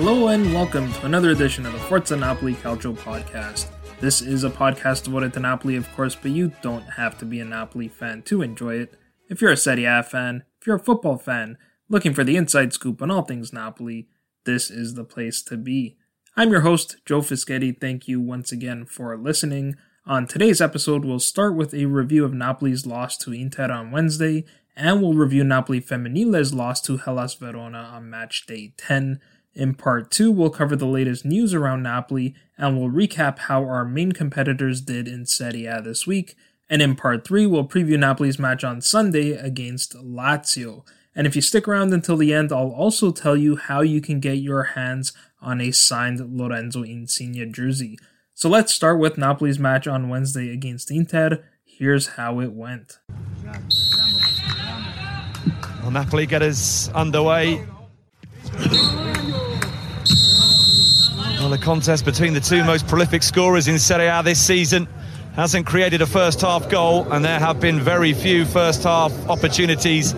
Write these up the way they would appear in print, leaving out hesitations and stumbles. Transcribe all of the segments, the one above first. Hello and welcome to another edition of the Forza Napoli Calcio podcast. This is a podcast devoted to Napoli, of course, but you don't have to be a Napoli fan to enjoy it. If you're a Serie A fan, if you're a football fan, looking for the inside scoop on all things Napoli, this is the place to be. I'm your host, Joe Fischetti. Thank you once again for listening. On today's episode, we'll start with a review of Napoli's loss to Inter on Wednesday, and we'll review Napoli Femmine's loss to Hellas Verona on match day 10. In part 2, we'll cover the latest news around Napoli, and we'll recap how our main competitors did in Serie A this week. And in part 3, we'll preview Napoli's match on Sunday against Lazio. And if you stick around until the end, I'll also tell you how you can get your hands on a signed Lorenzo Insigne jersey. So let's start with Napoli's match on Wednesday against Inter. Here's how it went. Well, Napoli get us underway. Well, the contest between the two most prolific scorers in Serie A this season hasn't created a first-half goal, and there have been very few first-half opportunities.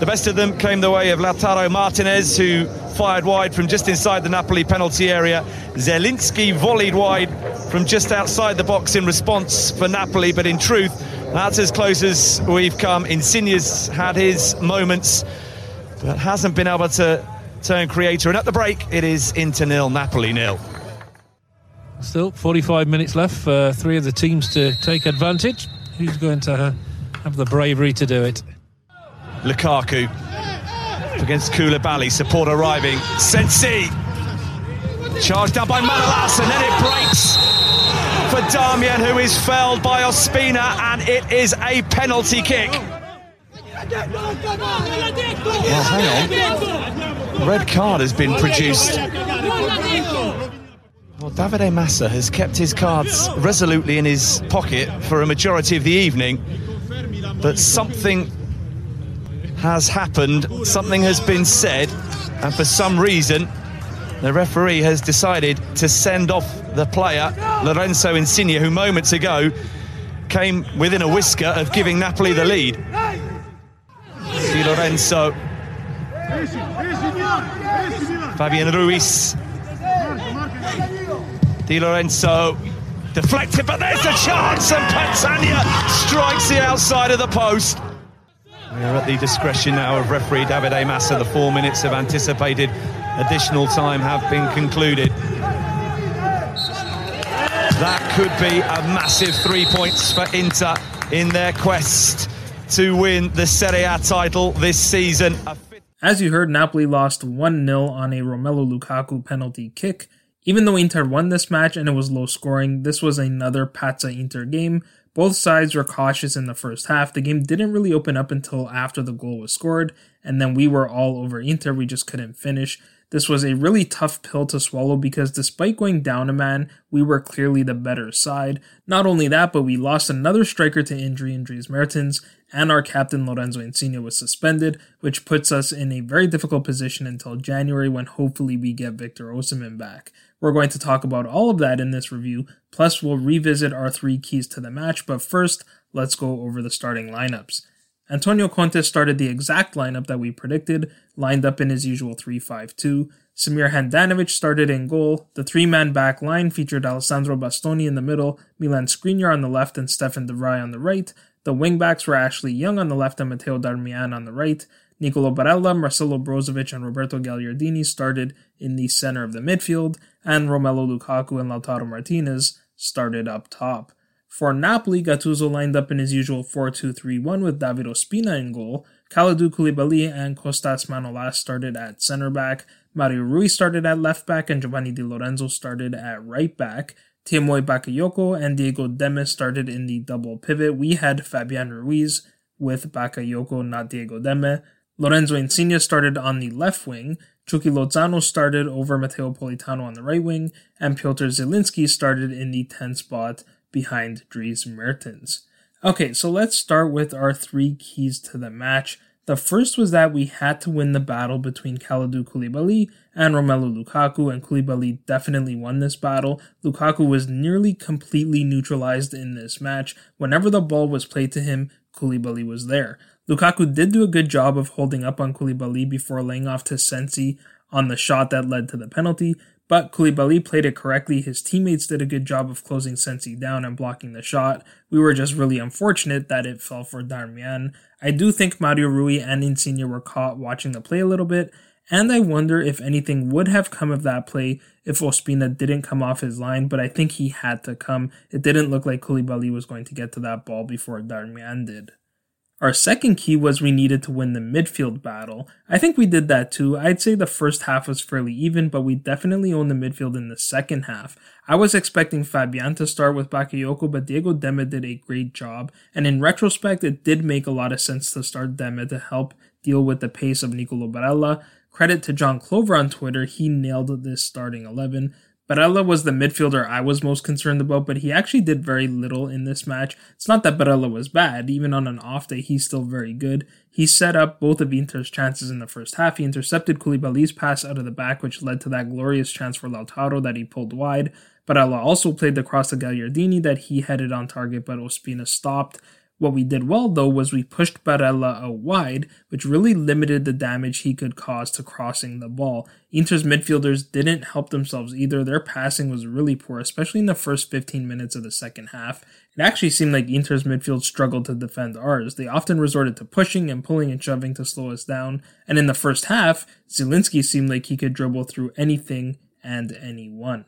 The best of them came the way of Lautaro Martinez, who fired wide from just inside the Napoli penalty area. Zielinski volleyed wide from just outside the box in response for Napoli, but in truth, that's as close as we've come. Insigne's had his moments, but hasn't been able to turn creator, and at the break it is Inter 0, Napoli 0. Still 45 minutes left for three of the teams to take advantage. Who's going to have the bravery to do it? Lukaku against Koulibaly, support arriving, Sensi charged down by Manolas, and then it breaks for Darmian, who is felled by Ospina, and it is a penalty kick. Well, hang on. Red card has been produced. Well, Davide Massa has kept his cards resolutely in his pocket for a majority of the evening, but something has happened, something has been said, and for some reason the referee has decided to send off the player, Lorenzo Insigne, who moments ago came within a whisker of giving Napoli the lead. Di Lorenzo, Fabian Ruiz, Di Lorenzo, deflected, but there's the chance, and Petagna strikes the outside of the post. We are at the discretion now of referee Davide Massa. The 4 minutes of anticipated additional time have been concluded. That could be a massive 3 points for Inter in their quest to win the Serie A title this season. As you heard, Napoli lost 1-0 on a Romelu Lukaku penalty kick. Even though Inter won this match and it was low scoring, this was another Pazza Inter game, Both sides were cautious in the first half. The game didn't really open up until after the goal was scored, and then we were all over Inter. We just couldn't finish. This was a really tough pill to swallow because despite going down a man, we were clearly the better side. Not only that, but we lost another striker to injury in Dries Mertens, and our captain Lorenzo Insigne was suspended, which puts us in a very difficult position until January when hopefully we get Victor Osimhen back. We're going to talk about all of that in this review, plus we'll revisit our three keys to the match, but first, let's go over the starting lineups. Antonio Conte started the exact lineup that we predicted, lined up in his usual 3-5-2. Samir Handanovic started in goal. The three-man back line featured Alessandro Bastoni in the middle, Milan Skriniar on the left, and Stefan De Vrij on the right. The wingbacks were Ashley Young on the left and Matteo Darmian on the right. Nicolò Barella, Marcelo Brozovic, and Roberto Gagliardini started in the center of the midfield, and Romelu Lukaku and Lautaro Martinez started up top. For Napoli, Gattuso lined up in his usual 4-2-3-1 with Davide Ospina in goal. Kalidou Koulibaly and Kostas Manolas started at centre-back. Mario Rui started at left-back and Giovanni Di Lorenzo started at right-back. Tiémoué Bakayoko and Diego Demme started in the double pivot. We had Fabian Ruiz with Bakayoko, not Diego Demme. Lorenzo Insigne started on the left wing. Chucky Lozano started over Matteo Politano on the right wing. And Piotr Zielinski started in the 10th spot behind Dries Mertens. Okay, so let's start with our three keys to the match. The first was that we had to win the battle between Kalidou Koulibaly and Romelu Lukaku, and Koulibaly definitely won this battle. Lukaku was nearly completely neutralized in this match. Whenever the ball was played to him, Koulibaly was there. Lukaku did do a good job of holding up on Koulibaly before laying off to Sensi on the shot that led to the penalty, but Koulibaly played it correctly. His teammates did a good job of closing Sensi down and blocking the shot. We were just really unfortunate that it fell for Darmian. I do think Mario Rui and Insigne were caught watching the play a little bit, and I wonder if anything would have come of that play if Ospina didn't come off his line, but I think he had to come. It didn't look like Koulibaly was going to get to that ball before Darmian did. Our second key was we needed to win the midfield battle. I think we did that too. I'd say the first half was fairly even, but we definitely owned the midfield in the second half. I was expecting Fabian to start with Bakayoko, but Diego Demme did a great job, and in retrospect, it did make a lot of sense to start Demme to help deal with the pace of Nicolò Barella. Credit to John Clover on Twitter, he nailed this starting 11. Barella was the midfielder I was most concerned about, but he actually did very little in this match. It's not that Barella was bad, even on an off day, he's still very good. He set up both of Inter's chances in the first half. He intercepted Koulibaly's pass out of the back, which led to that glorious chance for Lautaro that he pulled wide. Barella also played the cross to Gagliardini that he headed on target, but Ospina stopped. What we did well, though, was we pushed Barella out wide, which really limited the damage he could cause to crossing the ball. Inter's midfielders didn't help themselves either. Their passing was really poor, especially in the first 15 minutes of the second half. It actually seemed like Inter's midfield struggled to defend ours. They often resorted to pushing and pulling and shoving to slow us down, and in the first half, Zielinski seemed like he could dribble through anything and anyone.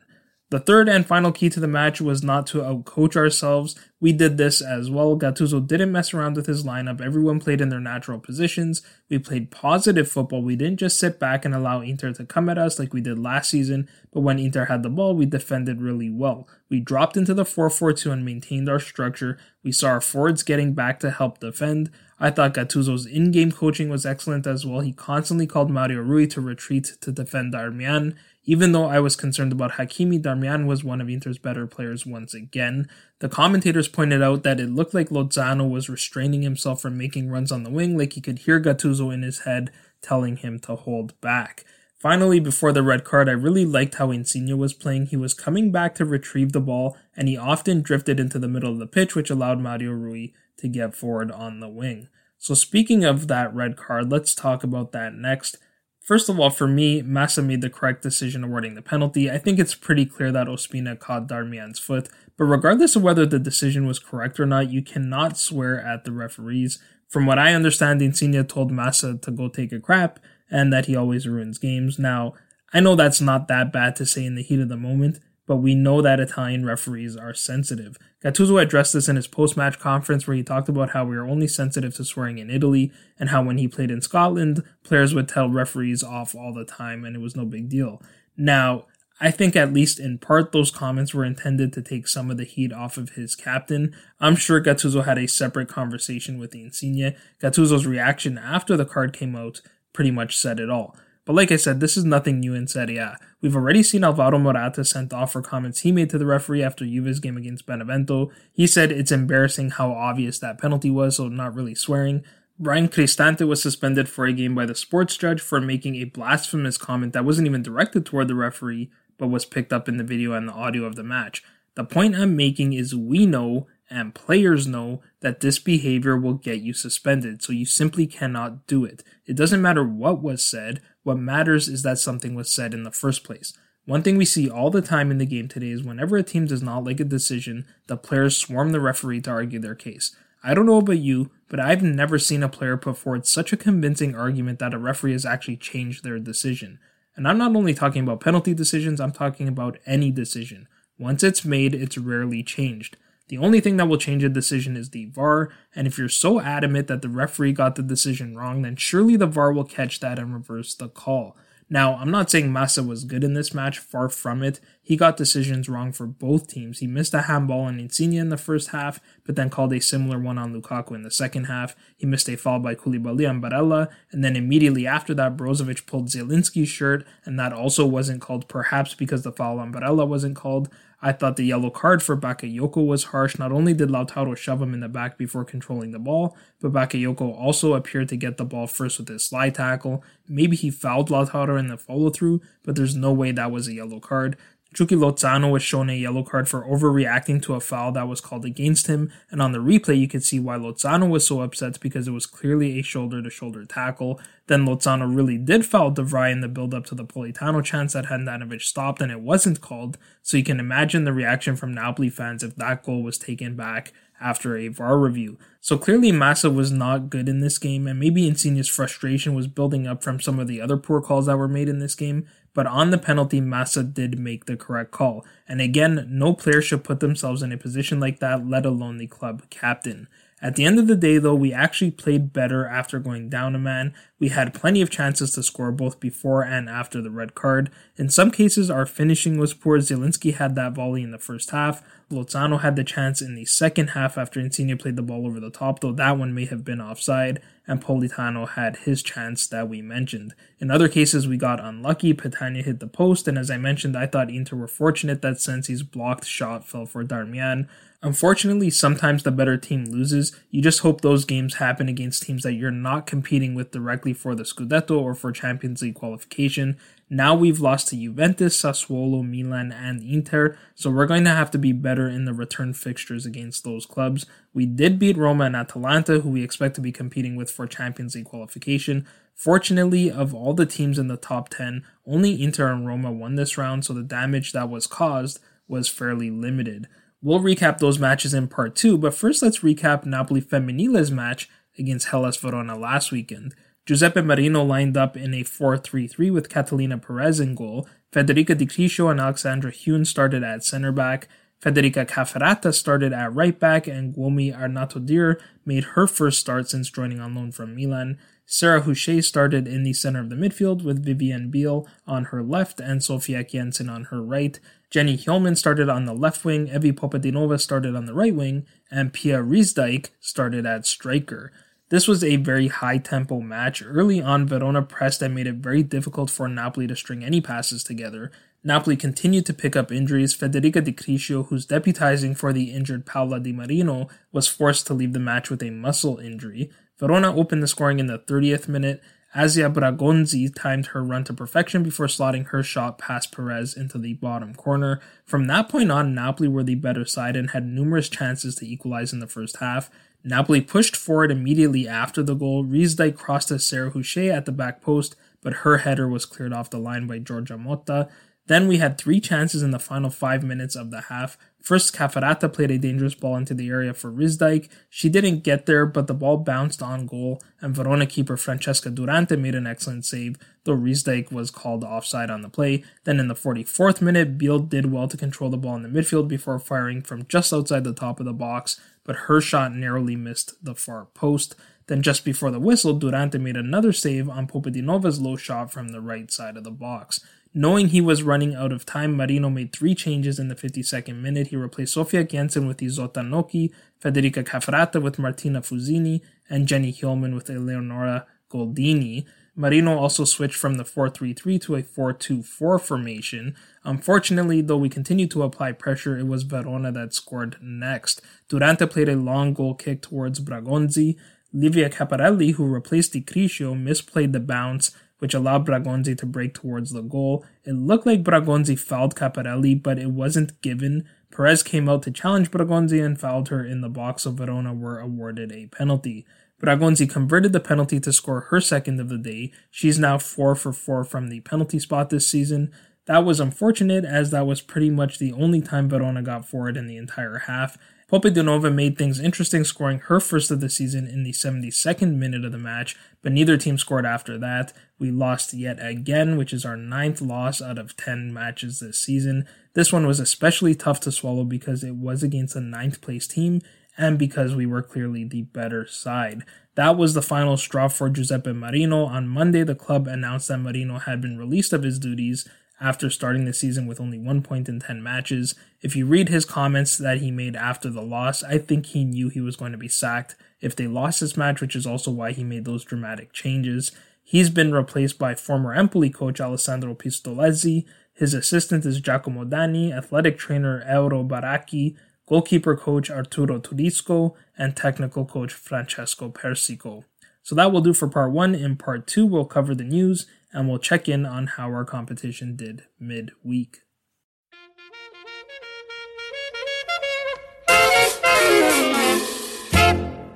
The third and final key to the match was not to outcoach ourselves. We did this as well. Gattuso didn't mess around with his lineup. Everyone played in their natural positions. We played positive football. We didn't just sit back and allow Inter to come at us like we did last season, but when Inter had the ball, we defended really well. We dropped into the 4-4-2 and maintained our structure. We saw our forwards getting back to help defend. I thought Gattuso's in-game coaching was excellent as well. He constantly called Mario Rui to retreat to defend Darmian. Even though I was concerned about Hakimi, Darmian was one of Inter's better players once again. The commentators pointed out that it looked like Lozano was restraining himself from making runs on the wing, like he could hear Gattuso in his head telling him to hold back. Finally, before the red card, I really liked how Insigne was playing. He was coming back to retrieve the ball, and he often drifted into the middle of the pitch, which allowed Mario Rui to get forward on the wing. So speaking of that red card, let's talk about that next. First of all, for me, Massa made the correct decision awarding the penalty. I think it's pretty clear that Ospina caught Darmian's foot, but regardless of whether the decision was correct or not, you cannot swear at the referees. From what I understand, Insigne told Massa to go take a crap, and that he always ruins games. Now, I know that's not that bad to say in the heat of the moment, but we know that Italian referees are sensitive. Gattuso addressed this in his post-match conference where he talked about how we are only sensitive to swearing in Italy and how when he played in Scotland, players would tell referees off all the time and it was no big deal. Now, I think at least in part those comments were intended to take some of the heat off of his captain. I'm sure Gattuso had a separate conversation with Insigne. Gattuso's reaction after the card came out pretty much said it all. But like I said, this is nothing new in Serie A. We've already seen Alvaro Morata sent off for comments he made to the referee after Juve's game against Benevento. He said it's embarrassing how obvious that penalty was, so not really swearing. Brian Cristante was suspended for a game by the sports judge for making a blasphemous comment that wasn't even directed toward the referee, but was picked up in the video and the audio of the match. The point I'm making is we know, and players know, that this behavior will get you suspended, so you simply cannot do it. It doesn't matter what was said, what matters is that something was said in the first place. One thing we see all the time in the game today is whenever a team does not like a decision, the players swarm the referee to argue their case. I don't know about you, but I've never seen a player put forward such a convincing argument that a referee has actually changed their decision. And I'm not only talking about penalty decisions, I'm talking about any decision. Once it's made, it's rarely changed. The only thing that will change a decision is the VAR, and if you're so adamant that the referee got the decision wrong, then surely the VAR will catch that and reverse the call. Now, I'm not saying Massa was good in this match, far from it. He got decisions wrong for both teams. He missed a handball on Insigne in the first half, but then called a similar one on Lukaku in the second half. He missed a foul by Koulibaly on Barella, and then immediately after that, Brozovic pulled Zielinski's shirt, and that also wasn't called, perhaps because the foul on Barella wasn't called. I thought the yellow card for Bakayoko was harsh. Not only did Lautaro shove him in the back before controlling the ball, but Bakayoko also appeared to get the ball first with his slide tackle. Maybe he fouled Lautaro in the follow-through, but there's no way that was a yellow card. Chucky Lozano was shown a yellow card for overreacting to a foul that was called against him, and on the replay you could see why Lozano was so upset, because it was clearly a shoulder-to-shoulder tackle. Then Lozano really did foul De Vrij in the build-up to the Politano chance that Handanovic stopped, and it wasn't called, so you can imagine the reaction from Napoli fans if that goal was taken back after a VAR review. So clearly Massa was not good in this game, and maybe Insigne's frustration was building up from some of the other poor calls that were made in this game, but on the penalty, Massa did make the correct call. And again, no player should put themselves in a position like that, let alone the club captain. At the end of the day though, we actually played better after going down a man. We had plenty of chances to score both before and after the red card. In some cases, our finishing was poor. Zielinski had that volley in the first half. Lozano had the chance in the second half after Insigne played the ball over the top, though that one may have been offside, and Politano had his chance that we mentioned. In other cases, we got unlucky. Petagna hit the post, and as I mentioned, I thought Inter were fortunate that Sensi's blocked shot fell for Darmian. Unfortunately, sometimes the better team loses. You just hope those games happen against teams that you're not competing with directly for the Scudetto or for Champions League qualification. Now we've lost to Juventus, Sassuolo, Milan, and Inter, so we're going to have to be better in the return fixtures against those clubs. We did beat Roma and Atalanta, who we expect to be competing with for Champions League qualification. Fortunately, of all the teams in the top 10, only Inter and Roma won this round, so the damage that was caused was fairly limited. We'll recap those matches in part 2, but first let's recap Napoli Femmile's match against Hellas Verona last weekend. Giuseppe Marino lined up in a 4-3-3 with Catalina Perez in goal. Federica Di Criscio and Alexandra Hune started at center back. Federica Caffarata started at right back, and Guomi Arnautodir made her first start since joining on loan from Milan. Sarah Houchet started in the center of the midfield with Vivienne Biel on her left and Sofia Jensen on her right. Jenny Hillman started on the left wing, Evi Popatinova started on the right wing, and Pia Riesdijk started at striker. This was a very high-tempo match. Early on, Verona pressed and made it very difficult for Napoli to string any passes together. Napoli continued to pick up injuries. Federica Di Criscio, who's deputizing for the injured Paola Di Marino, was forced to leave the match with a muscle injury. Verona opened the scoring in the 30th minute. Asia Bragonzi timed her run to perfection before slotting her shot past Perez into the bottom corner. From that point on, Napoli were the better side and had numerous chances to equalize in the first half. Napoli pushed forward immediately after the goal. Riesdijk crossed to Sarah Houchet at the back post, but her header was cleared off the line by Giorgia Motta. Then we had three chances in the final 5 minutes of the half. First, Caffarata played a dangerous ball into the area for Riesdijk. She didn't get there, but the ball bounced on goal, and Verona keeper Francesca Durante made an excellent save, though Riesdijk was called offside on the play. Then in the 44th minute, Biel did well to control the ball in the midfield before firing from just outside the top of the box, but her shot narrowly missed the far post. Then just before the whistle, Durante made another save on Popetinova's low shot from the right side of the box. Knowing he was running out of time, Marino made three changes in the 52nd minute. He replaced Sofia Jensen with Isota Noki, Federica Caffarata with Martina Fusini, and Jenny Hillman with Eleonora Goldini. Marino also switched from the 4-3-3 to a 4-2-4 formation. Unfortunately, though we continued to apply pressure, it was Verona that scored next. Durante played a long goal kick towards Bragonzi. Livia Caparelli, who replaced Di Criscio, misplayed the bounce, which allowed Bragonzi to break towards the goal. It looked like Bragonzi fouled Caparelli, but it wasn't given. Perez came out to challenge Bragonzi and fouled her in the box, so Verona were awarded a penalty. Bragonzi converted the penalty to score her second of the day. She's now 4-for-4 from the penalty spot this season. That was unfortunate, as that was pretty much the only time Verona got forward in the entire half. Popedinova made things interesting, scoring her first of the season in the 72nd minute of the match, but neither team scored after that. We lost yet again, which is our 9th loss out of 10 matches this season. This one was especially tough to swallow because it was against a 9th place team, and because we were clearly the better side. That was the final straw for Giuseppe Marino. On Monday, the club announced that Marino had been released of his duties after starting the season with only 1 point in 10 matches. If you read his comments that he made after the loss, I think he knew he was going to be sacked if they lost this match, which is also why he made those dramatic changes. He's been replaced by former Empoli coach Alessandro Pistolesi. His assistant is Giacomo Dani, athletic trainer Euro Baracchi, goalkeeper coach Arturo Turisco, and technical coach Francesco Persico. So that will do for part 1. In part 2, we'll cover the news, and we'll check in on how our competition did midweek.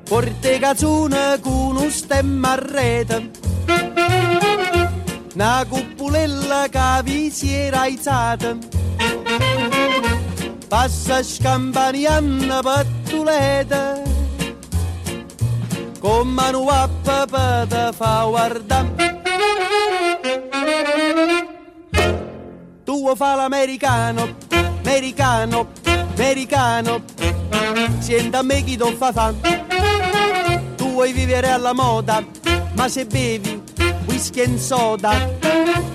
Porte cazzuna con un stemma a rete, una cuppulella che vi si era aizzata, passa scampanianna pattuleta, con mano a papà te fa guardare. Tuo fa l'americano, americano, americano, sienta a me chi t'ho fa. Tu vuoi vivere alla moda, ma se bevi whisky e soda,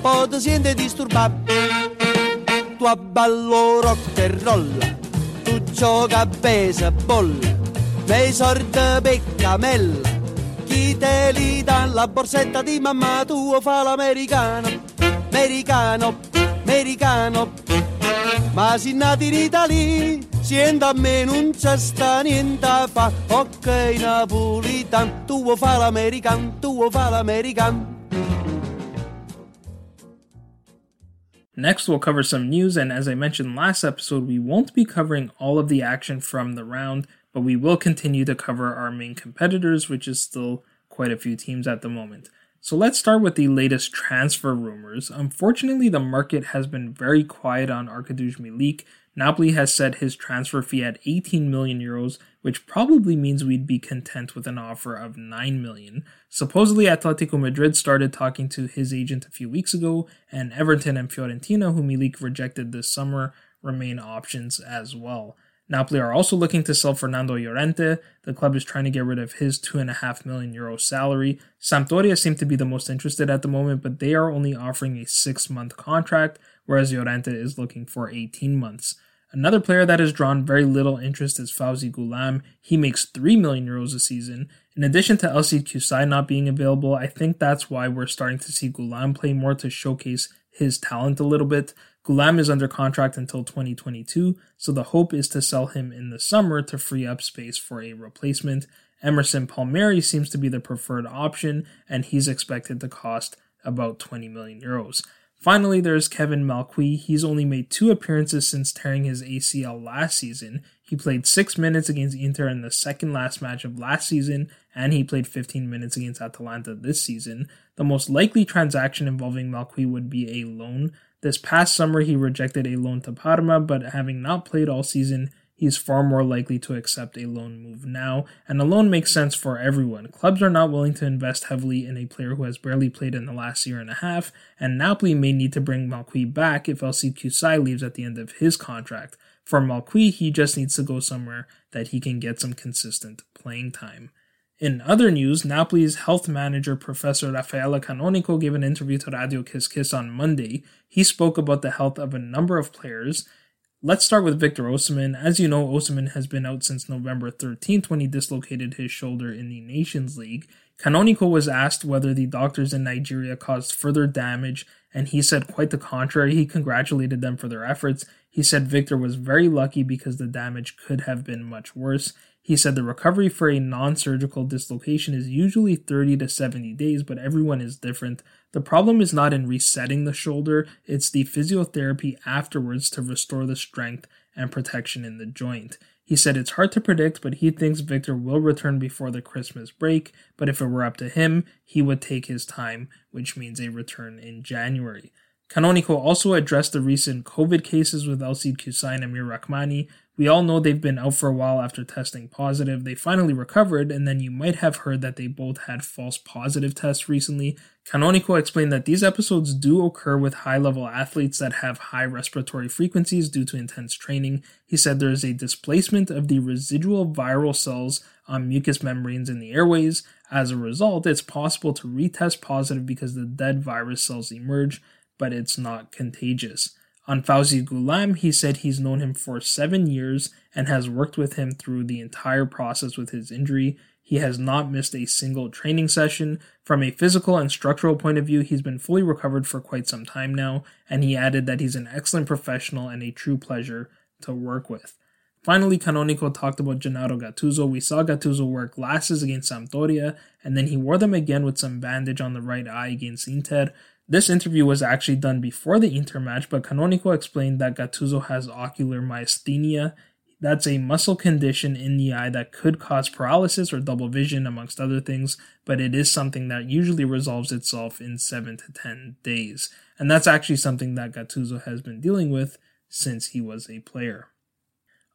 poi ti senti disturbato. Tu abballo rock e roll, tu gioca a baseball, le sorte peccamella, chi te li dà la borsetta di mamma, tuo fa l'americano, americano, americano, ma si nati in Italia, siendo a me non c'è sta niente fa, ok napolitano, tuo fa l'americano, tuo fa l'americano. Next, we'll cover some news, and as I mentioned last episode, we won't be covering all of the action from the round, but we will continue to cover our main competitors, which is still quite a few teams at the moment. So let's start with the latest transfer rumors. Unfortunately, the market has been very quiet on Arkadiusz Milik. Napoli has set his transfer fee at 18 million euros, which probably means we'd be content with an offer of 9 million. Supposedly, Atletico Madrid started talking to his agent a few weeks ago, and Everton and Fiorentina, who Milik rejected this summer, remain options as well. Napoli are also looking to sell Fernando Llorente. The club is trying to get rid of his 2.5 million euro salary. Sampdoria seem to be the most interested at the moment, but they are only offering a 6-month contract, whereas Llorente is looking for 18 months. Another player that has drawn very little interest is Fawzi Ghulam. He makes 3 million euros a season. In addition to LC Kusai not being available, I think that's why we're starting to see Ghulam play more to showcase his talent a little bit. Ghulam is under contract until 2022, so the hope is to sell him in the summer to free up space for a replacement. Emerson Palmieri seems to be the preferred option, and he's expected to cost about 20 million euros. Finally, there's Kevin Malqui. He's only made 2 appearances since tearing his ACL last season. He played 6 minutes against Inter in the second last match of last season, and he played 15 minutes against Atalanta this season. The most likely transaction involving Malqui would be a loan. This past summer, he rejected a loan to Parma, but having not played all season, he's far more likely to accept a loan move now, and a loan makes sense for everyone. Clubs are not willing to invest heavily in a player who has barely played in the last year and a half, and Napoli may need to bring Malqui back if LC Kusai leaves at the end of his contract. For Malqui, he just needs to go somewhere that he can get some consistent playing time. In other news, Napoli's health manager Professor Raffaella Canonico gave an interview to Radio Kiss Kiss on Monday. He spoke about the health of a number of players. Let's start with Victor Osimhen. As you know, Osimhen has been out since November 13th when he dislocated his shoulder in the Nations League. Canonico was asked whether the doctors in Nigeria caused further damage, and he said quite the contrary. He congratulated them for their efforts. He said Victor was very lucky because the damage could have been much worse. He said the recovery for a non-surgical dislocation is usually 30 to 70 days, but everyone is different. The problem is not in resetting the shoulder, it's the physiotherapy afterwards to restore the strength and protection in the joint. He said it's hard to predict, but he thinks Victor will return before the Christmas break, but if it were up to him, he would take his time, which means a return in January. Canonico also addressed the recent COVID cases with El Cid Kousai and Amir Rahmani. We all know they've been out for a while after testing positive. They finally recovered, and then you might have heard that they both had false positive tests recently. Canonico explained that these episodes do occur with high-level athletes that have high respiratory frequencies due to intense training. He said there is a displacement of the residual viral cells on mucous membranes in the airways. As a result, it's possible to retest positive because the dead virus cells emerge, but it's not contagious. On Fawzi Ghulam, he said he's known him for 7 years and has worked with him through the entire process with his injury. He has not missed a single training session. From a physical and structural point of view, he's been fully recovered for quite some time now, and he added that he's an excellent professional and a true pleasure to work with. Finally, Canonico talked about Gennaro Gattuso. We saw Gattuso wear glasses against Sampdoria, and then he wore them again with some bandage on the right eye against Inter. This interview was actually done before the Inter match, but Canonico explained that Gattuso has ocular myasthenia. That's a muscle condition in the eye that could cause paralysis or double vision, amongst other things, but it is something that usually resolves itself in 7 to 10 days. And that's actually something that Gattuso has been dealing with since he was a player.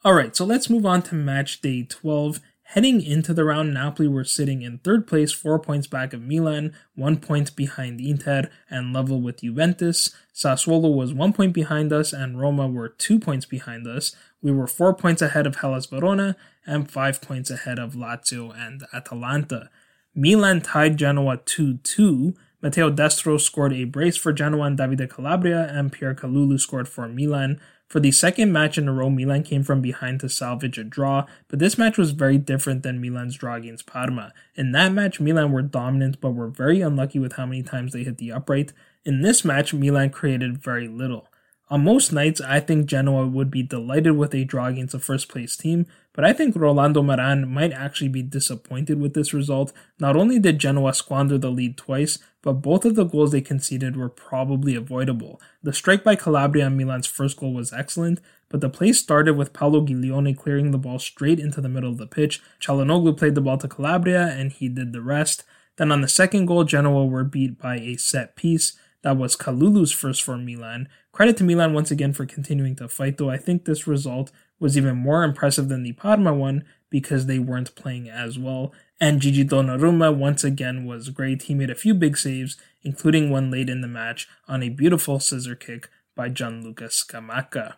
Alright, so let's move on to match day 12. Heading into the round, Napoli were sitting in third place, 4 points back of Milan, 1 point behind Inter, and level with Juventus. Sassuolo was 1 point behind us, and Roma were 2 points behind us. We were 4 points ahead of Hellas Verona, and 5 points ahead of Lazio and Atalanta. Milan tied Genoa 2-2. Matteo Destro scored a brace for Genoa, and Davide Calabria and Pierre Kalulu scored for Milan. For the second match in a row, Milan came from behind to salvage a draw, but this match was very different than Milan's draw against Parma. In that match, Milan were dominant but were very unlucky with how many times they hit the upright. In this match, Milan created very little. On most nights, I think Genoa would be delighted with a draw against a first-place team, but I think Rolando Maran might actually be disappointed with this result. Not only did Genoa squander the lead twice, but both of the goals they conceded were probably avoidable. The strike by Calabria on Milan's first goal was excellent, but the play started with Paolo Guilione clearing the ball straight into the middle of the pitch. Çalhanoğlu played the ball to Calabria, and he did the rest. Then on the second goal, Genoa were beat by a set piece. That was Kalulu's first for Milan. Credit to Milan once again for continuing to fight, though I think this result was even more impressive than the Parma one because they weren't playing as well. And Gigi Donnarumma once again was great. He made a few big saves, including one late in the match on a beautiful scissor kick by Gianluca Scamacca.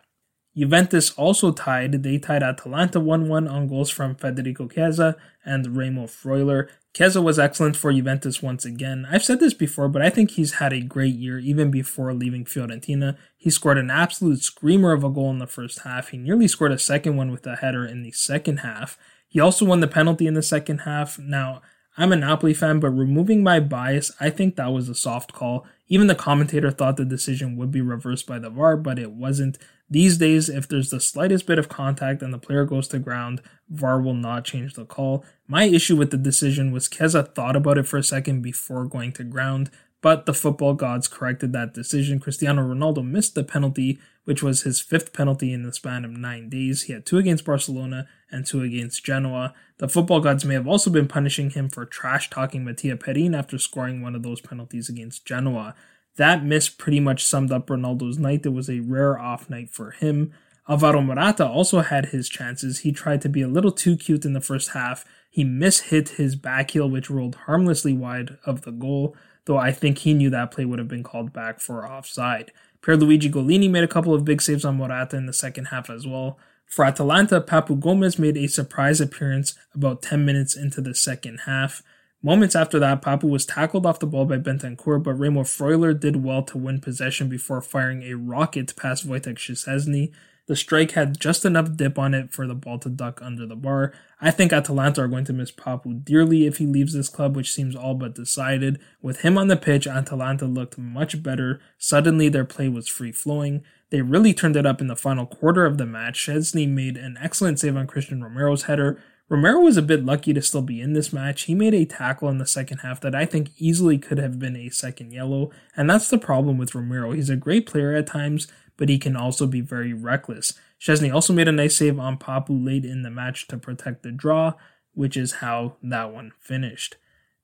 Juventus also tied. They tied Atalanta 1-1 on goals from Federico Chiesa and Remo Freuler. Chiesa was excellent for Juventus once again. I've said this before, but I think he's had a great year even before leaving Fiorentina. He scored an absolute screamer of a goal in the first half. He nearly scored a second one with a header in the second half. He also won the penalty in the second half. Now, I'm a Napoli fan, but removing my bias, I think that was a soft call. Even the commentator thought the decision would be reversed by the VAR, but it wasn't. These days, if there's the slightest bit of contact and the player goes to ground, VAR will not change the call. My issue with the decision was Chiesa thought about it for a second before going to ground, but the football gods corrected that decision. Cristiano Ronaldo missed the penalty, which was his fifth penalty in the span of 9 days. He had two against Barcelona and two against Genoa. The football gods may have also been punishing him for trash-talking Mattia Perin after scoring one of those penalties against Genoa. That miss pretty much summed up Ronaldo's night. It was a rare off night for him. Alvaro Morata also had his chances. He tried to be a little too cute in the first half. He mishit his back heel, which rolled harmlessly wide of the goal, though I think he knew that play would have been called back for offside. Pierluigi Golini made a couple of big saves on Morata in the second half as well. For Atalanta, Papu Gomez made a surprise appearance about 10 minutes into the second half. Moments after that, Papu was tackled off the ball by Bentancur, but Remo Freuler did well to win possession before firing a rocket past Wojtek Szczesny. The strike had just enough dip on it for the ball to duck under the bar. I think Atalanta are going to miss Papu dearly if he leaves this club, which seems all but decided. With him on the pitch, Atalanta looked much better. Suddenly, their play was free-flowing. They really turned it up in the final quarter of the match. Szczesny made an excellent save on Christian Romero's header. Romero was a bit lucky to still be in this match. He made a tackle in the second half that I think easily could have been a second yellow, and that's the problem with Romero. He's a great player at times, but he can also be very reckless. Szczesny also made a nice save on Papu late in the match to protect the draw, which is how that one finished.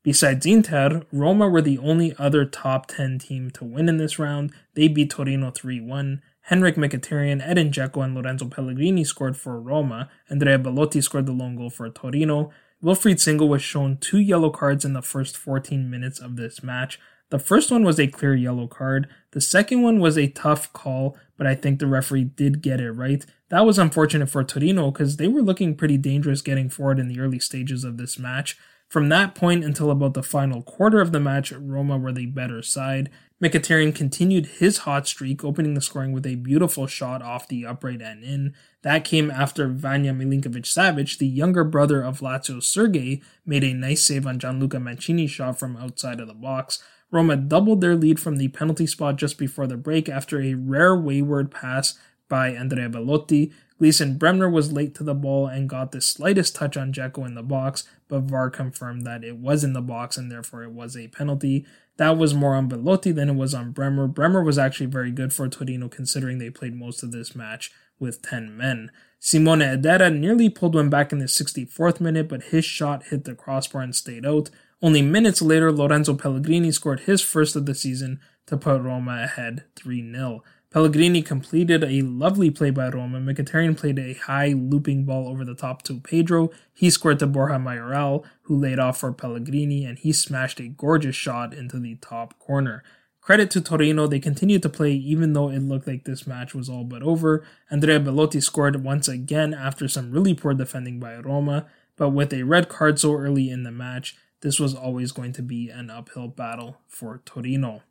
Besides Inter, Roma were the only other top 10 team to win in this round. They beat Torino 3-1. Henrik Mkhitaryan, Edin Dzeko, and Lorenzo Pellegrini scored for Roma. Andrea Belotti scored the lone goal for Torino. Wilfried Singo was shown 2 yellow cards in the first 14 minutes of this match. The first one was a clear yellow card. The second one was a tough call, but I think the referee did get it right. That was unfortunate for Torino because they were looking pretty dangerous getting forward in the early stages of this match. From that point until about the final quarter of the match, Roma were the better side. Mkhitaryan continued his hot streak, opening the scoring with a beautiful shot off the upright and in. That came after Vanja Milinkovic-Savic, the younger brother of Lazio's Sergei, made a nice save on Gianluca Mancini's shot from outside of the box. Roma doubled their lead from the penalty spot just before the break after a rare wayward pass by Andrea Belotti. Gleason Bremner was late to the ball and got the slightest touch on Dzeko in the box, but VAR confirmed that it was in the box and therefore it was a penalty. That was more on Belotti than it was on Bremner. Bremner was actually very good for Torino considering they played most of this match with 10 men. Simone Edera nearly pulled one back in the 64th minute, but his shot hit the crossbar and stayed out. Only minutes later, Lorenzo Pellegrini scored his first of the season to put Roma ahead 3-0. Pellegrini completed a lovely play by Roma. Mkhitaryan played a high looping ball over the top to Pedro. He scored to Borja Mayoral, who laid off for Pellegrini, and he smashed a gorgeous shot into the top corner. Credit to Torino, they continued to play even though it looked like this match was all but over. Andrea Belotti scored once again after some really poor defending by Roma, but with a red card so early in the match, this was always going to be an uphill battle for Torino.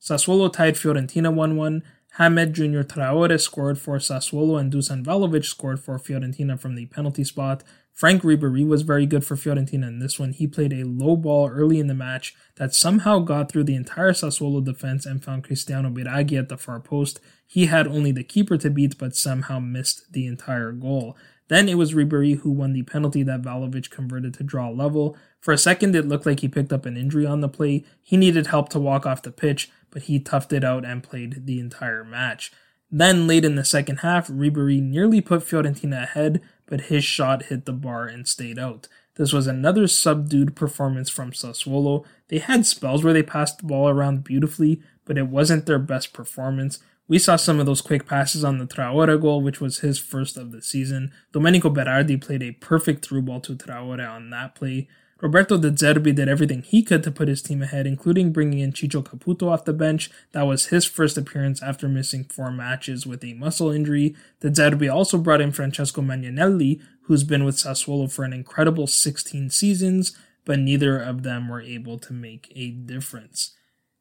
Sassuolo tied Fiorentina 1-1. Hamed Junior Traore scored for Sassuolo and Dusan Vlahovic scored for Fiorentina from the penalty spot. Frank Ribéry was very good for Fiorentina in this one. He played a low ball early in the match that somehow got through the entire Sassuolo defense and found Cristiano Biraghi at the far post. He had only the keeper to beat but somehow missed the entire goal. Then it was Ribéry who won the penalty that Vlahovic converted to draw level. For a second, it looked like he picked up an injury on the play. He needed help to walk off the pitch, but he toughed it out and played the entire match. Then, late in the second half, Ribéry nearly put Fiorentina ahead, but his shot hit the bar and stayed out. This was another subdued performance from Sassuolo. They had spells where they passed the ball around beautifully, but it wasn't their best performance. We saw some of those quick passes on the Traore goal, which was his first of the season. Domenico Berardi played a perfect through ball to Traore on that play. Roberto De Zerbi did everything he could to put his team ahead, including bringing in Chicho Caputo off the bench. That was his first appearance after missing 4 matches with a muscle injury. De Zerbi also brought in Francesco Manganelli, who's been with Sassuolo for an incredible 16 seasons, but neither of them were able to make a difference.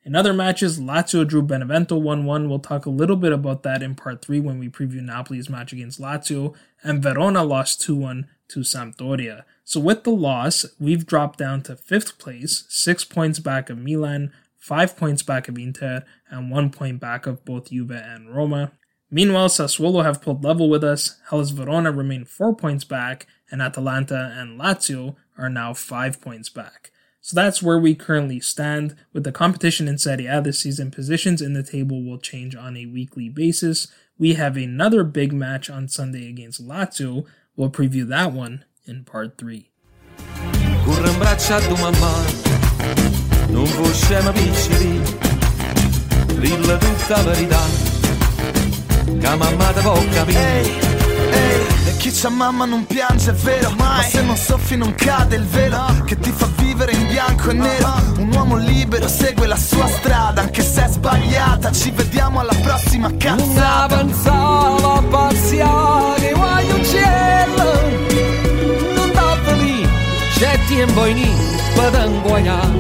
In other matches, Lazio drew Benevento 1-1. We'll talk a little bit about that in part 3 when we preview Napoli's match against Lazio, and Verona lost 2-1 to Sampdoria. So with the loss, we've dropped down to 5th place, 6 points back of Milan, 5 points back of Inter, and 1 point back of both Juve and Roma. Meanwhile, Sassuolo have pulled level with us, Hellas Verona remain 4 points back, and Atalanta and Lazio are now 5 points back. So that's where we currently stand. With the competition in Serie A this season, positions in the table will change on a weekly basis. We have another big match on Sunday against Lazio. We'll preview that one in part 3. Hey. E chi c'ha mamma non piange, è vero, ma se non soffi non cade il velo che ti fa vivere in bianco e nero. Un uomo libero segue la sua strada, anche se è sbagliata. Ci vediamo alla prossima cazzata. Una avanzava passione, en boini per d'anguagliare.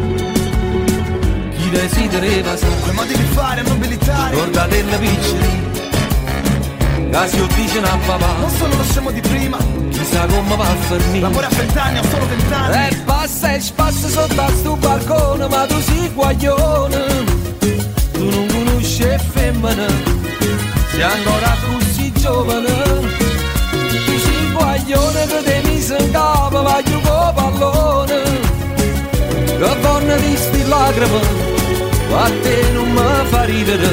Chi desidereva sa quei modi di fare e mobilitare, ricordate la piccoli, la si ottice a papà. Non sono lo scemo di prima, chissà come va a fermi. L'amore a 20 anni, ho solo 20 anni. E passa sotto a sto balcone, ma tu sei guaglione. Tu non conosci femmina, sei ancora così giovane. Tu sei guaglione che te mise in capo, voglio un pallone. La donna di sti lacrime, a te non mi fa ridere.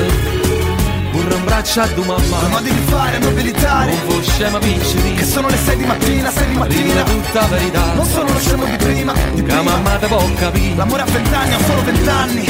Vorrei un braccio a tua mamma, un modo di fare, mobilitare, un po' scema piccoli, che sono le 6 di mattina, 6 di mattina, tutta verità, non sono lo scemo di prima, di prima. La mamma te può capire, l'amore a 20 anni, ho solo 20 anni.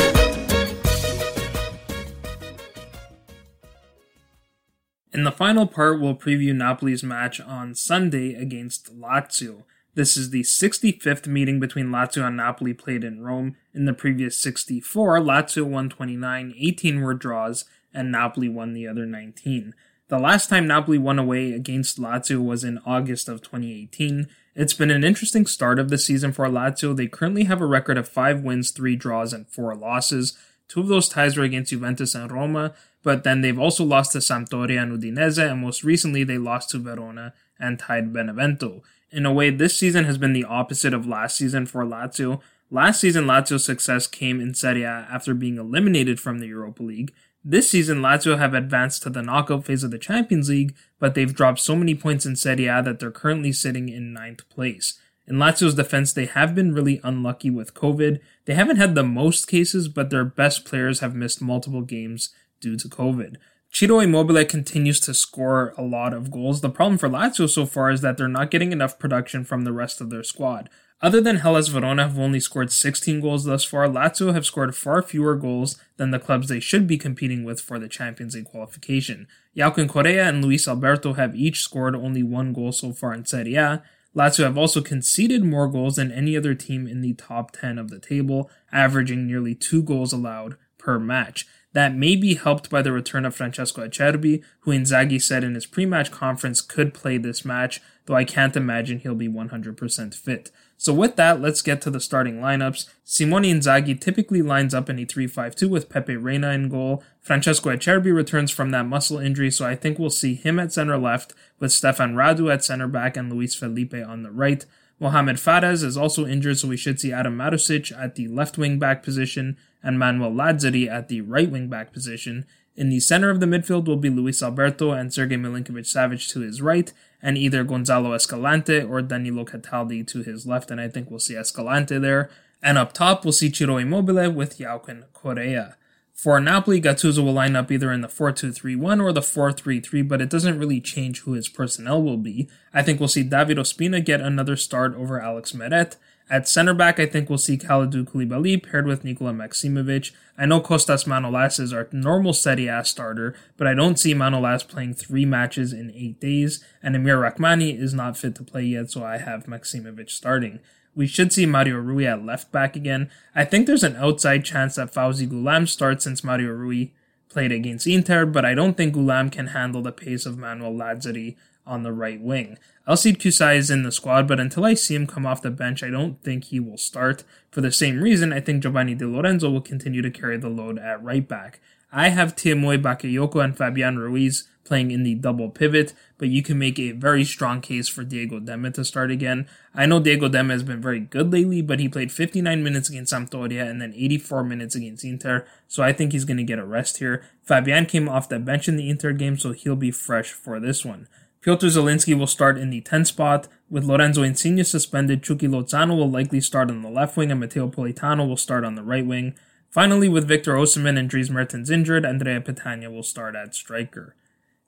In the final part, we'll preview Napoli's match on Sunday against Lazio. This is the 65th meeting between Lazio and Napoli played in Rome. In the previous 64, Lazio won 29, 18 were draws, and Napoli won the other 19. The last time Napoli won away against Lazio was in August of 2018. It's been an interesting start of the season for Lazio. They currently have a record of 5 wins, 3 draws, and 4 losses. 2 of those ties were against Juventus and Roma, but then they've also lost to Sampdoria and Udinese, and most recently they lost to Verona and tied Benevento. In a way, this season has been the opposite of last season for Lazio. Last season, Lazio's success came in Serie A after being eliminated from the Europa League. This season, Lazio have advanced to the knockout phase of the Champions League, but they've dropped so many points in Serie A that they're currently sitting in 9th place. In Lazio's defense, they have been really unlucky with COVID. They haven't had the most cases, but their best players have missed multiple games due to COVID. Ciro Immobile continues to score a lot of goals. The problem for Lazio so far is that they're not getting enough production from the rest of their squad. Other than Hellas Verona, have only scored 16 goals thus far, Lazio have scored far fewer goals than the clubs they should be competing with for the Champions League qualification. Joaquin Correa and Luis Alberto have each scored only 1 goal so far in Serie A. Lazio have also conceded more goals than any other team in the top 10 of the table, averaging nearly 2 goals allowed per match. That may be helped by the return of Francesco Acerbi, who Inzaghi said in his pre-match conference could play this match, though I can't imagine he'll be 100% fit. So with that, let's get to the starting lineups. Simone Inzaghi typically lines up in a 3-5-2 with Pepe Reina in goal. Francesco Acerbi returns from that muscle injury, so I think we'll see him at center left, with Stefan Radu at center back and Luis Felipe on the right. Mohamed Fares is also injured, so we should see Adam Marusic at the left wing back position and Manuel Lazzari at the right wing back position. In the center of the midfield will be Luis Alberto and Sergei Milinkovic-Savic to his right, and either Gonzalo Escalante or Danilo Cataldi to his left, and I think we'll see Escalante there. And up top, we'll see Ciro Immobile with Joaquin Correa. For Napoli, Gattuso will line up either in the 4-2-3-1 or the 4-3-3, but it doesn't really change who his personnel will be. I think we'll see Davide Ospina get another start over Alex Meret. At center back, I think we'll see Kalidou Koulibaly paired with Nikola Maximovic. I know Kostas Manolas is our normal Serie A starter, but I don't see Manolas playing 3 matches in 8 days, and Emir Rahmani is not fit to play yet, so I have Maximovic starting. We should see Mario Rui at left back again. I think there's an outside chance that Fawzi Ghulam starts since Mario Rui played against Inter, but I don't think Ghulam can handle the pace of Manuel Lazzari on the right wing. Elcid Kusai is in the squad, but until I see him come off the bench, I don't think he will start. For the same reason, I think Giovanni Di Lorenzo will continue to carry the load at right back. I have Tiémoué Bakayoko and Fabian Ruiz playing in the double pivot, but you can make a very strong case for Diego Demme to start again. I know Diego Demme has been very good lately, but he played 59 minutes against Sampdoria and then 84 minutes against Inter, so I think he's going to get a rest here. Fabian came off the bench in the Inter game, so he'll be fresh for this one. Piotr Zielinski will start in the 10th spot. With Lorenzo Insigne suspended, Chucky Lozano will likely start on the left wing and Matteo Politano will start on the right wing. Finally, with Victor Osimhen and Dries Mertens injured, Andrea Petagna will start at striker.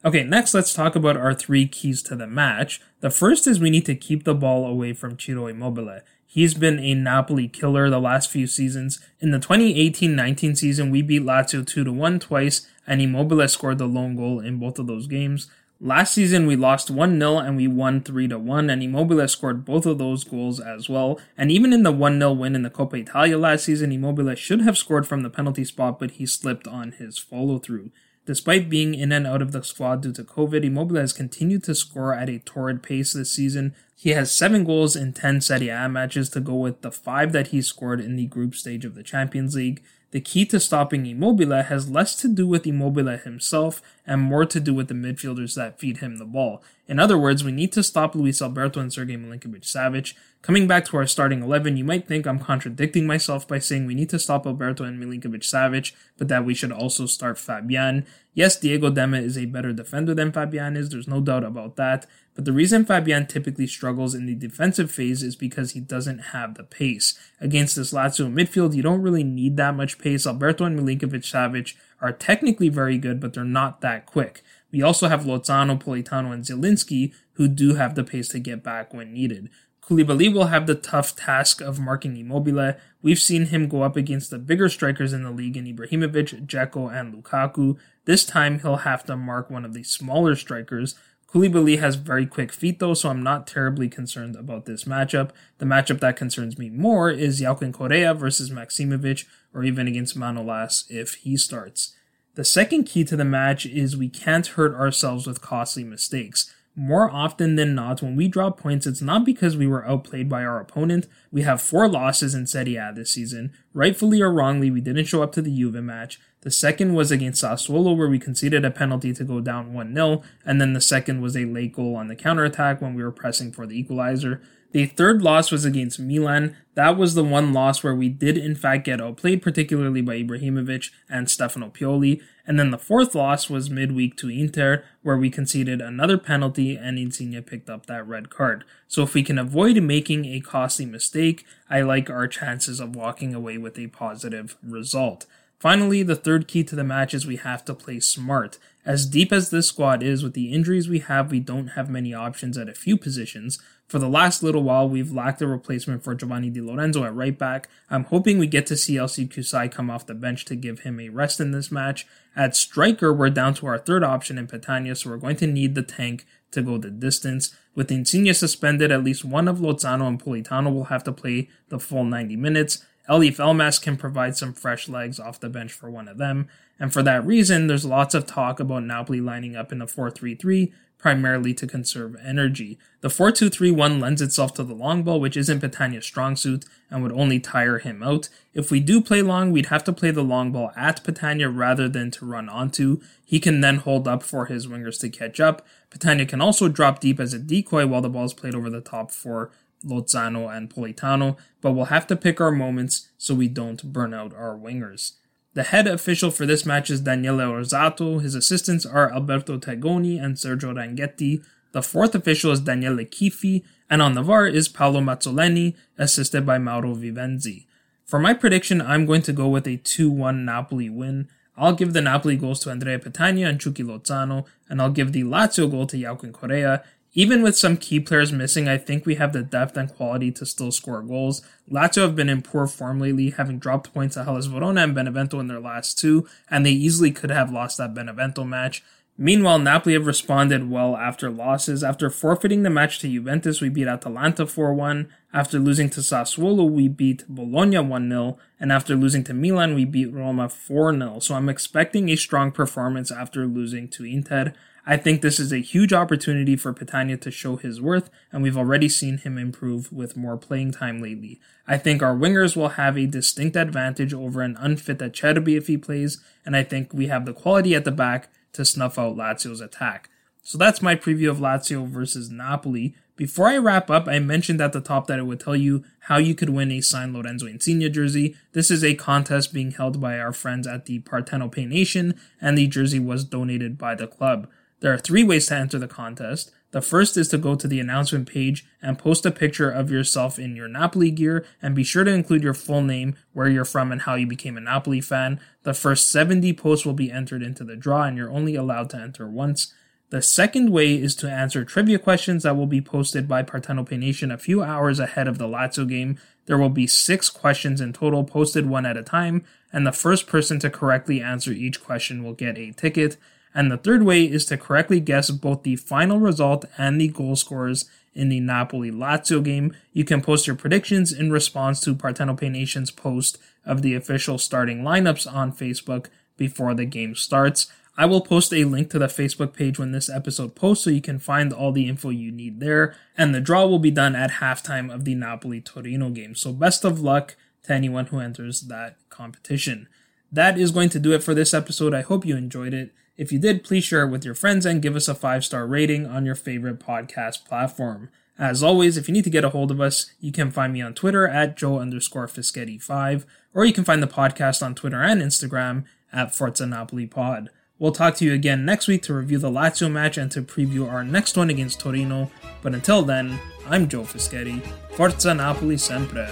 Okay, next let's talk about our 3 keys to the match. The first is we need to keep the ball away from Ciro Immobile. He's been a Napoli killer the last few seasons. In the 2018-19 season, we beat Lazio 2-1 twice, and Immobile scored the lone goal in both of those games. Last season, we lost 1-0 and we won 3-1, and Immobile scored both of those goals as well. And even in the 1-0 win in the Coppa Italia last season, Immobile should have scored from the penalty spot, but he slipped on his follow-through. Despite being in and out of the squad due to COVID, Immobile has continued to score at a torrid pace this season. He has 7 goals in 10 Serie A matches to go with the 5 that he scored in the group stage of the Champions League. The key to stopping Immobile has less to do with Immobile himself and more to do with the midfielders that feed him the ball. In other words, we need to stop Luis Alberto and Sergei Milinkovic-Savic. Coming back to our starting 11, you might think I'm contradicting myself by saying we need to stop Alberto and Milinkovic-Savic, but that we should also start Fabian. Yes, Diego Demme is a better defender than Fabian is, there's no doubt about that, but the reason Fabian typically struggles in the defensive phase is because he doesn't have the pace. Against this Lazio midfield, you don't really need that much pace. Alberto and Milinkovic-Savic are technically very good, but they're not that quick. We also have Lozano, Politano, and Zielinski, who do have the pace to get back when needed. Koulibaly will have the tough task of marking Immobile. We've seen him go up against the bigger strikers in the league in Ibrahimovic, Dzeko, and Lukaku. This time, he'll have to mark one of the smaller strikers. Koulibaly has very quick feet though, so I'm not terribly concerned about this matchup. The matchup that concerns me more is Joaquin Correa versus Maximovic, or even against Manolas if he starts. The second key to the match is we can't hurt ourselves with costly mistakes. More often than not, when we drop points, it's not because we were outplayed by our opponent. We have 4 losses in Serie A this season. Rightfully or wrongly, we didn't show up to the Juve match. The second was against Sassuolo, where we conceded a penalty to go down 1-0, and then the second was a late goal on the counterattack when we were pressing for the equalizer. The third loss was against Milan. That was the one loss where we did in fact get outplayed, particularly by Ibrahimovic and Stefano Pioli. And then the fourth loss was midweek to Inter, where we conceded another penalty and Insigne picked up that red card. So if we can avoid making a costly mistake, I like our chances of walking away with a positive result. Finally, the third key to the match is we have to play smart. As deep as this squad is, with the injuries we have, we don't have many options at a few positions. For the last little while, we've lacked a replacement for Giovanni Di Lorenzo at right back. I'm hoping we get to see LC Kusai come off the bench to give him a rest in this match. At striker, we're down to our third option in Petagna, so we're going to need the tank to go the distance. With Insigne suspended, at least one of Lozano and Politano will have to play the full 90 minutes. Elif Elmas can provide some fresh legs off the bench for one of them, and for that reason, there's lots of talk about Napoli lining up in a 4-3-3, primarily to conserve energy. The 4-2-3-1 lends itself to the long ball, which isn't Petagna's strong suit and would only tire him out. If we do play long, we'd have to play the long ball at Petagna rather than to run onto. He can then hold up for his wingers to catch up. Petagna can also drop deep as a decoy while the ball is played over the top for Lozano and Politano, but we'll have to pick our moments so we don't burn out our wingers. The head official for this match is Daniele Orzato. His assistants are Alberto Tagoni and Sergio Ranghetti. The fourth official is Daniele Chifi, and on the VAR is Paolo Mazzoleni, assisted by Mauro Vivenzi. For my prediction, I'm going to go with a 2-1 Napoli win. I'll give the Napoli goals to Andrea Petagna and Chucky Lozano, and I'll give the Lazio goal to Joaquin Correa. Even with some key players missing, I think we have the depth and quality to still score goals. Lazio have been in poor form lately, having dropped points at Hellas Verona and Benevento in their last 2, and they easily could have lost that Benevento match. Meanwhile, Napoli have responded well after losses. After forfeiting the match to Juventus, we beat Atalanta 4-1. After losing to Sassuolo, we beat Bologna 1-0. And after losing to Milan, we beat Roma 4-0. So I'm expecting a strong performance after losing to Inter. I think this is a huge opportunity for Petagna to show his worth, and we've already seen him improve with more playing time lately. I think our wingers will have a distinct advantage over an unfit Acerbi if he plays, and I think we have the quality at the back to snuff out Lazio's attack. So that's my preview of Lazio versus Napoli. Before I wrap up, I mentioned at the top that it would tell you how you could win a signed Lorenzo Insigne jersey. This is a contest being held by our friends at the Partenope Nation, and the jersey was donated by the club. There are 3 ways to enter the contest. The first is to go to the announcement page and post a picture of yourself in your Napoli gear, and be sure to include your full name, where you're from, and how you became a Napoli fan. The first 70 posts will be entered into the draw, and you're only allowed to enter once. The second way is to answer trivia questions that will be posted by Partenope Nation a few hours ahead of the Lazio game. There will be 6 questions in total, posted one at a time, and the first person to correctly answer each question will get a ticket. And the third way is to correctly guess both the final result and the goal scorers in the Napoli-Lazio game. You can post your predictions in response to Partenope Nation's post of the official starting lineups on Facebook before the game starts. I will post a link to the Facebook page when this episode posts, so you can find all the info you need there. And the draw will be done at halftime of the Napoli-Torino game. So best of luck to anyone who enters that competition. That is going to do it for this episode. I hope you enjoyed it. If you did, please share it with your friends and give us a 5-star rating on your favorite podcast platform. As always, if you need to get a hold of us, you can find me on Twitter at Joe_Fischetti5, or you can find the podcast on Twitter and Instagram at Forza Napoli Pod. We'll talk to you again next week to review the Lazio match and to preview our next one against Torino. But until then, I'm Joe Fischetti. Forza Napoli sempre!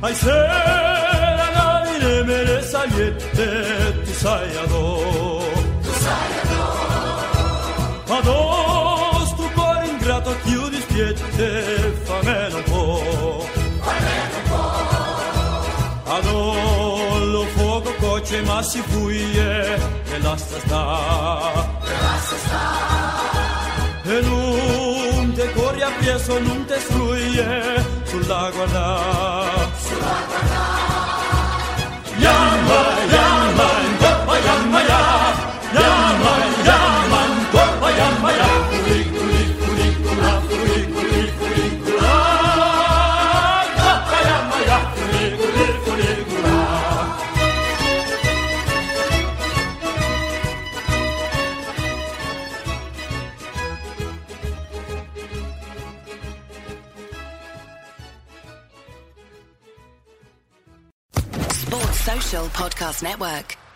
Ai se la navire me le saliette, tu sai adò, tu sai adò. Adò, sto cuore ingrato chiudi spiette, fammelo un po', fammelo un po'. Adò, lo fuoco coce ma si fuie, e l'asta sta, e l'asta sta. E non te corri a piezo, non te struie, sulla guarda. Yamba, yamba, yamba, yamba, yamba, yamba, yamba, yamba, yamba. Podcast Network.